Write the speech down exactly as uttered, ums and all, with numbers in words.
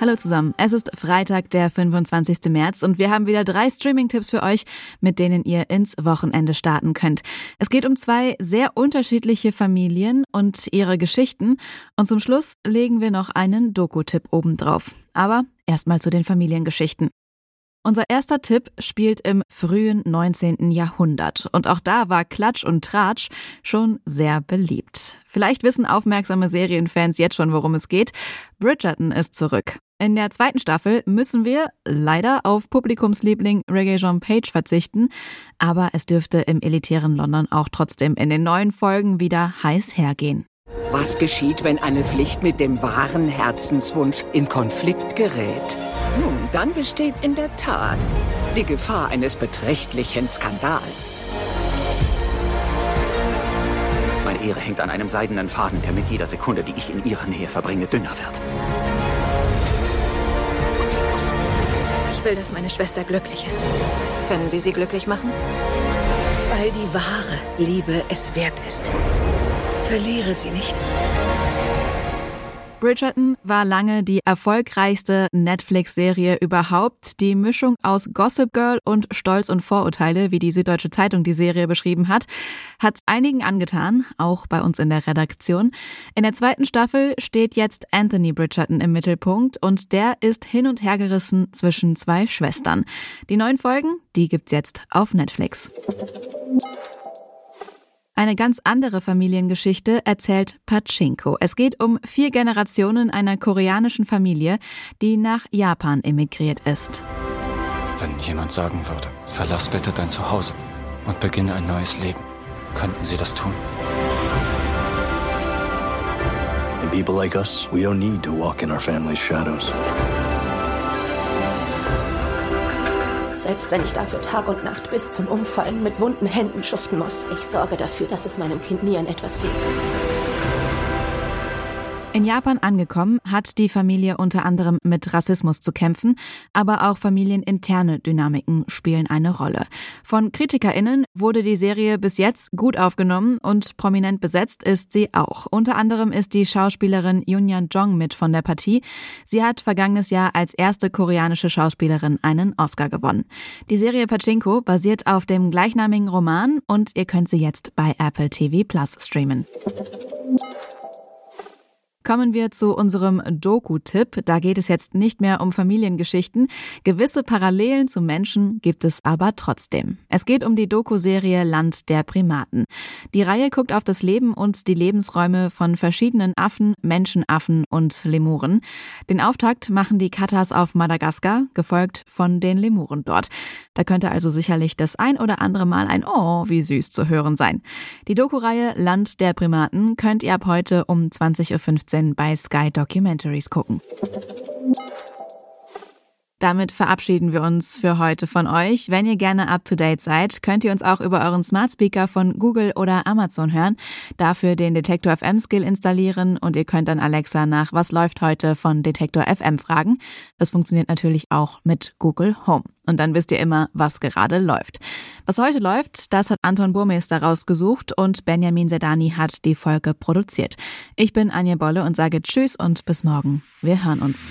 Hallo zusammen, es ist Freitag, der fünfundzwanzigsten März und wir haben wieder drei Streaming-Tipps für euch, mit denen ihr ins Wochenende starten könnt. Es geht um zwei sehr unterschiedliche Familien und ihre Geschichten und zum Schluss legen wir noch einen Doku-Tipp obendrauf. Aber erstmal zu den Familiengeschichten. Unser erster Tipp spielt im frühen neunzehnten Jahrhundert und auch da war Klatsch und Tratsch schon sehr beliebt. Vielleicht wissen aufmerksame Serienfans jetzt schon, worum es geht. Bridgerton ist zurück. In der zweiten Staffel müssen wir leider auf Publikumsliebling Regé-Jean Page verzichten, aber es dürfte im elitären London auch trotzdem in den neuen Folgen wieder heiß hergehen. Was geschieht, wenn eine Pflicht mit dem wahren Herzenswunsch in Konflikt gerät? Nun, dann besteht in der Tat die Gefahr eines beträchtlichen Skandals. Meine Ehre hängt an einem seidenen Faden, der mit jeder Sekunde, die ich in ihrer Nähe verbringe, dünner wird. Ich will, dass meine Schwester glücklich ist. Können Sie sie glücklich machen? Weil die wahre Liebe es wert ist. Verliere sie nicht. Bridgerton war lange die erfolgreichste Netflix-Serie überhaupt. Die Mischung aus Gossip Girl und Stolz und Vorurteile, wie die Süddeutsche Zeitung die Serie beschrieben hat, hat es einigen angetan, auch bei uns in der Redaktion. In der zweiten Staffel steht jetzt Anthony Bridgerton im Mittelpunkt und der ist hin und her gerissen zwischen zwei Schwestern. Die neuen Folgen, die gibt's jetzt auf Netflix. Eine ganz andere Familiengeschichte erzählt Pachinko. Es geht um vier Generationen einer koreanischen Familie, die nach Japan emigriert ist. Wenn jemand sagen würde, verlass bitte dein Zuhause und beginne ein neues Leben, könnten sie das tun? And people like us, we don't need to walk in our family's shadows. Selbst wenn ich dafür Tag und Nacht bis zum Umfallen mit wunden Händen schuften muss, ich sorge dafür, dass es meinem Kind nie an etwas fehlt. In Japan angekommen, hat die Familie unter anderem mit Rassismus zu kämpfen, aber auch familieninterne Dynamiken spielen eine Rolle. Von KritikerInnen wurde die Serie bis jetzt gut aufgenommen und prominent besetzt ist sie auch. Unter anderem ist die Schauspielerin Youn Yuh-jung mit von der Partie. Sie hat vergangenes Jahr als erste koreanische Schauspielerin einen Oscar gewonnen. Die Serie Pachinko basiert auf dem gleichnamigen Roman und ihr könnt sie jetzt bei Apple T V plus streamen. Kommen wir zu unserem Doku-Tipp. Da geht es jetzt nicht mehr um Familiengeschichten. Gewisse Parallelen zu Menschen gibt es aber trotzdem. Es geht um die Doku-Serie Land der Primaten. Die Reihe guckt auf das Leben und die Lebensräume von verschiedenen Affen, Menschenaffen und Lemuren. Den Auftakt machen die Katas auf Madagaskar, gefolgt von den Lemuren dort. Da könnte also sicherlich das ein oder andere Mal ein Oh, wie süß zu hören sein. Die Doku-Reihe Land der Primaten könnt ihr ab heute um zwanzig Uhr fünfzehn bei Sky Documentaries gucken. Damit verabschieden wir uns für heute von euch. Wenn ihr gerne up-to-date seid, könnt ihr uns auch über euren Smart Speaker von Google oder Amazon hören. Dafür den Detektor F M Skill installieren und ihr könnt dann Alexa nach Was läuft heute von Detektor F M fragen. Das funktioniert natürlich auch mit Google Home. Und dann wisst ihr immer, was gerade läuft. Was heute läuft, das hat Anton Burmester rausgesucht und Benjamin Sedani hat die Folge produziert. Ich bin Anja Bolle und sage Tschüss und bis morgen. Wir hören uns.